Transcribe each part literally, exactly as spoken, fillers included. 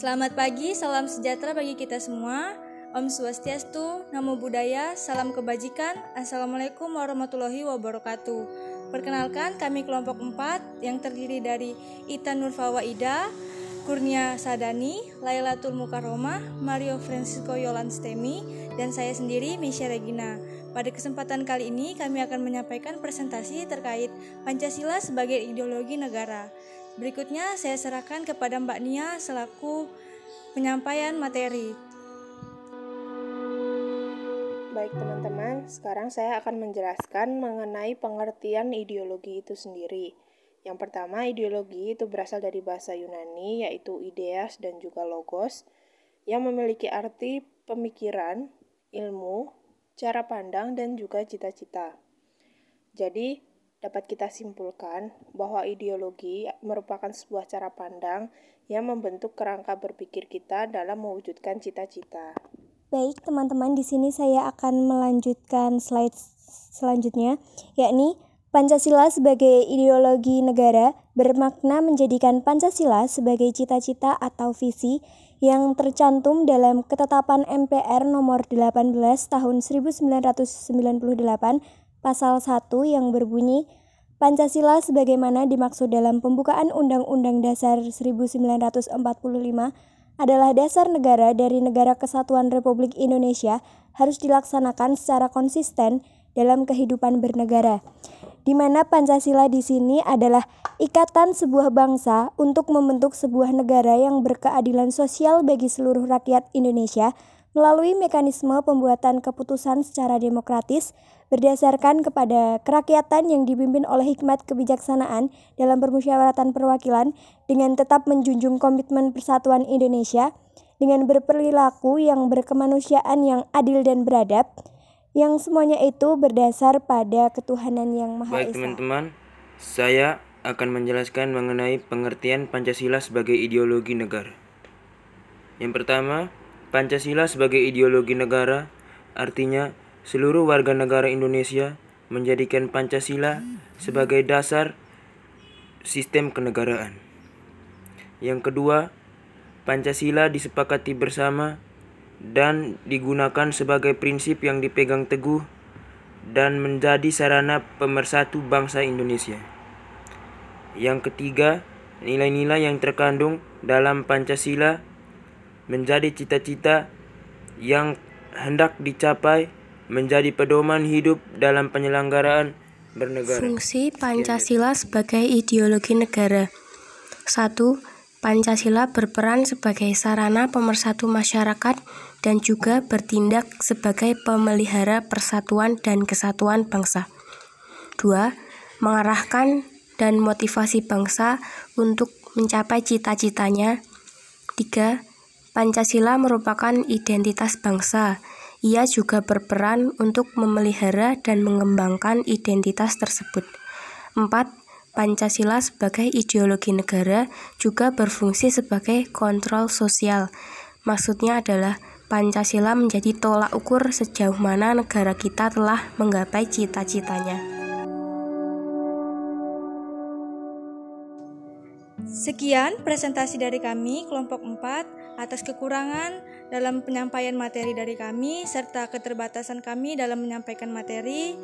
Selamat pagi, salam sejahtera bagi kita semua. Om Swastiastu, Namo Buddhaya, salam kebajikan. Assalamualaikum warahmatullahi wabarakatuh. Perkenalkan, kami kelompok empat yang terdiri dari Itha Nurfawwahida, Kurnia Sadani, Lailatul Mukaroma, Mario Francisco Yolan Stemi, dan saya sendiri, Misha Regina. Pada kesempatan kali ini, kami akan menyampaikan presentasi terkait Pancasila sebagai ideologi negara. Berikutnya, saya serahkan kepada Mbak Nia selaku penyampaian materi. Baik teman-teman, sekarang saya akan menjelaskan mengenai pengertian ideologi itu sendiri. Yang pertama, ideologi itu berasal dari bahasa Yunani, yaitu ideas dan juga logos, yang memiliki arti pemikiran, ilmu, cara pandang, dan juga cita-cita. Jadi, dapat kita simpulkan bahwa ideologi merupakan sebuah cara pandang yang membentuk kerangka berpikir kita dalam mewujudkan cita-cita. Baik teman-teman, di sini saya akan melanjutkan slide selanjutnya, yakni Pancasila sebagai ideologi negara bermakna menjadikan Pancasila sebagai cita-cita atau visi yang tercantum dalam ketetapan M P R nomor delapan belas tahun seribu sembilan ratus sembilan puluh delapan pasal satu yang berbunyi Pancasila sebagaimana dimaksud dalam pembukaan Undang-Undang Dasar seribu sembilan ratus empat puluh lima adalah dasar negara dari Negara Kesatuan Republik Indonesia harus dilaksanakan secara konsisten dalam kehidupan bernegara. Di mana Pancasila di sini adalah ikatan sebuah bangsa untuk membentuk sebuah negara yang berkeadilan sosial bagi seluruh rakyat Indonesia melalui mekanisme pembuatan keputusan secara demokratis berdasarkan kepada kerakyatan yang dipimpin oleh hikmat kebijaksanaan dalam permusyawaratan perwakilan dengan tetap menjunjung komitmen persatuan Indonesia dengan berperilaku yang berkemanusiaan yang adil dan beradab yang semuanya itu berdasar pada ketuhanan yang Maha Esa. Baik teman-teman, saya akan menjelaskan mengenai pengertian Pancasila sebagai ideologi negara. Yang pertama, Pancasila sebagai ideologi negara, artinya seluruh warga negara Indonesia menjadikan Pancasila sebagai dasar sistem kenegaraan. Yang kedua, Pancasila disepakati bersama dan digunakan sebagai prinsip yang dipegang teguh dan menjadi sarana pemersatu bangsa Indonesia. Yang ketiga, nilai-nilai yang terkandung dalam Pancasila menjadi cita-cita yang hendak dicapai menjadi pedoman hidup dalam penyelenggaraan bernegara. Fungsi Pancasila sebagai ideologi negara. satu. Pancasila berperan sebagai sarana pemersatu masyarakat dan juga bertindak sebagai pemelihara persatuan dan kesatuan bangsa. dua. Mengarahkan dan motivasi bangsa untuk mencapai cita-citanya. tiga. Pancasila merupakan identitas bangsa. Ia juga berperan untuk memelihara dan mengembangkan identitas tersebut. empat. Pancasila sebagai ideologi negara juga berfungsi sebagai kontrol sosial. Maksudnya adalah Pancasila menjadi tolak ukur sejauh mana negara kita telah menggapai cita-citanya. Sekian presentasi dari kami, kelompok empat, atas kekurangan dalam penyampaian materi dari kami, serta keterbatasan kami dalam menyampaikan materi,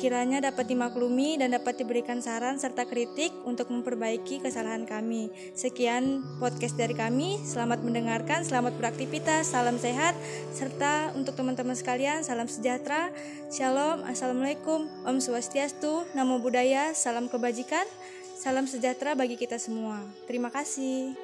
kiranya dapat dimaklumi dan dapat diberikan saran serta kritik untuk memperbaiki kesalahan kami. Sekian podcast dari kami, selamat mendengarkan, selamat beraktivitas, salam sehat, serta untuk teman-teman sekalian, salam sejahtera, shalom, assalamualaikum, om swastiastu, namo buddhaya, salam kebajikan. Salam sejahtera bagi kita semua. Terima kasih.